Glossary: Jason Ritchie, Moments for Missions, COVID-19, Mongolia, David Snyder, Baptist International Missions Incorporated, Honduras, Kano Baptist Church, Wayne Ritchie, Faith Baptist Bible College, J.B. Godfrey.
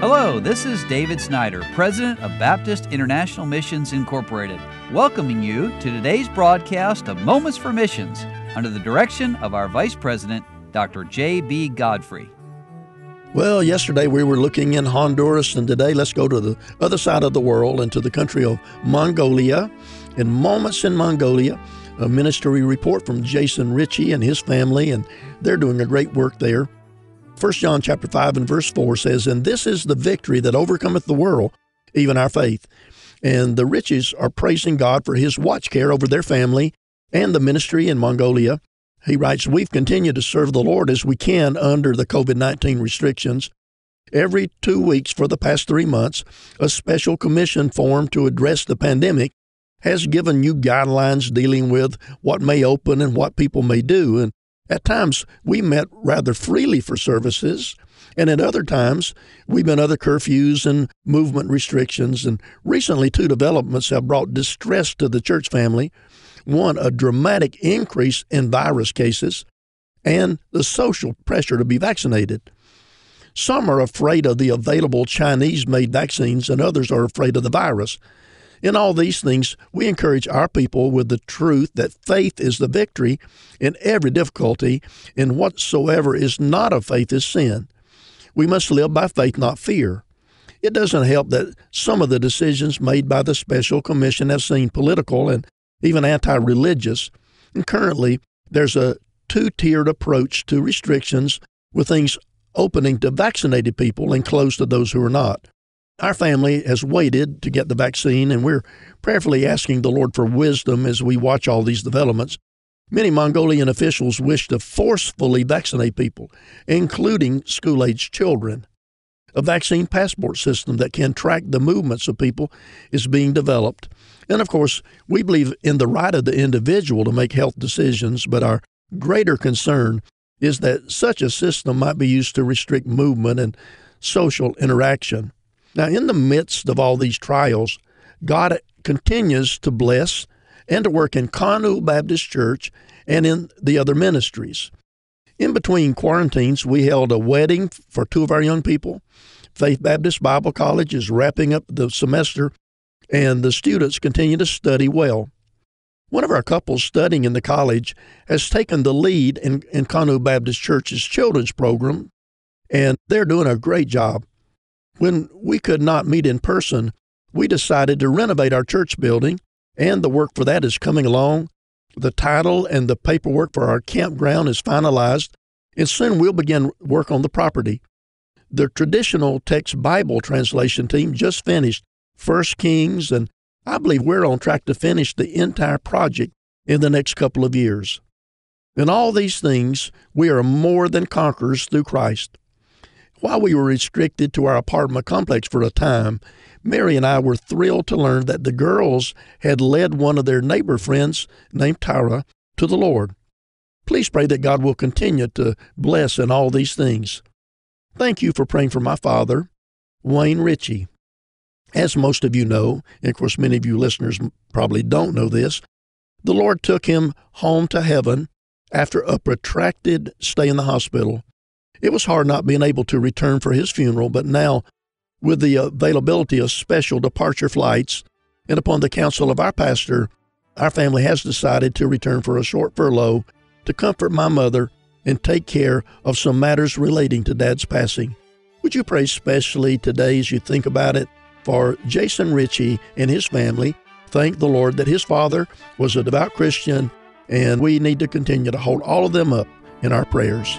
Hello, this is David Snyder, President of Baptist International Missions Incorporated, welcoming you to today's broadcast of Moments for Missions under the direction of our Vice President, Dr. J.B. Godfrey. Well, yesterday we were looking in Honduras, and today let's go to the other side of the world and to the country of Mongolia. In Moments in Mongolia, a ministry report from Jason Ritchie and his family, and they're doing a great work there. 1 John chapter 5 and verse 4 says, "And this is the victory that overcometh the world, even our faith." And the Richies are praising God for his watch care over their family and the ministry in Mongolia. He writes, "We've continued to serve the Lord as we can under the COVID-19 restrictions. Every 2 weeks for the past 3 months, a special commission formed to address the pandemic has given you guidelines dealing with what may open and what people may do. And at times, we met rather freely for services, and at other times, we've been under curfews and movement restrictions. And recently, two developments have brought distress to the church family. One, a dramatic increase in virus cases, and the social pressure to be vaccinated. Some are afraid of the available Chinese-made vaccines, and others are afraid of the virus. In all these things, we encourage our people with the truth that faith is the victory in every difficulty, and whatsoever is not of faith is sin. We must live by faith, not fear. It doesn't help that some of the decisions made by the Special Commission have seemed political and even anti-religious. And currently, there's a two-tiered approach to restrictions, with things opening to vaccinated people and closed to those who are not. Our family has waited to get the vaccine, and we're prayerfully asking the Lord for wisdom as we watch all these developments. Many Mongolian officials wish to forcefully vaccinate people, including school-aged children. A vaccine passport system that can track the movements of people is being developed. And, of course, we believe in the right of the individual to make health decisions, but our greater concern is that such a system might be used to restrict movement and social interaction. Now, in the midst of all these trials, God continues to bless and to work in Kano Baptist Church and in the other ministries. In between quarantines, we held a wedding for two of our young people. Faith Baptist Bible College is wrapping up the semester, and the students continue to study well. One of our couples studying in the college has taken the lead in Kano Baptist Church's children's program, and they're doing a great job. When we could not meet in person, we decided to renovate our church building, and the work for that is coming along. The title and the paperwork for our campground is finalized, and soon we'll begin work on the property. The traditional text Bible translation team just finished 1 Kings, and I believe we're on track to finish the entire project in the next couple of years. In all these things, we are more than conquerors through Christ. While we were restricted to our apartment complex for a time, Mary and I were thrilled to learn that the girls had led one of their neighbor friends, named Tyra, to the Lord. Please pray that God will continue to bless in all these things. Thank you for praying for my father, Wayne Ritchie. As most of you know, and of course many of you listeners probably don't know this, the Lord took him home to heaven after a protracted stay in the hospital. It was hard not being able to return for his funeral, but now, with the availability of special departure flights and upon the counsel of our pastor, our family has decided to return for a short furlough to comfort my mother and take care of some matters relating to Dad's passing. Would you pray especially today as you think about it for Jason Ritchie and his family? Thank the Lord that his father was a devout Christian, and we need to continue to hold all of them up in our prayers.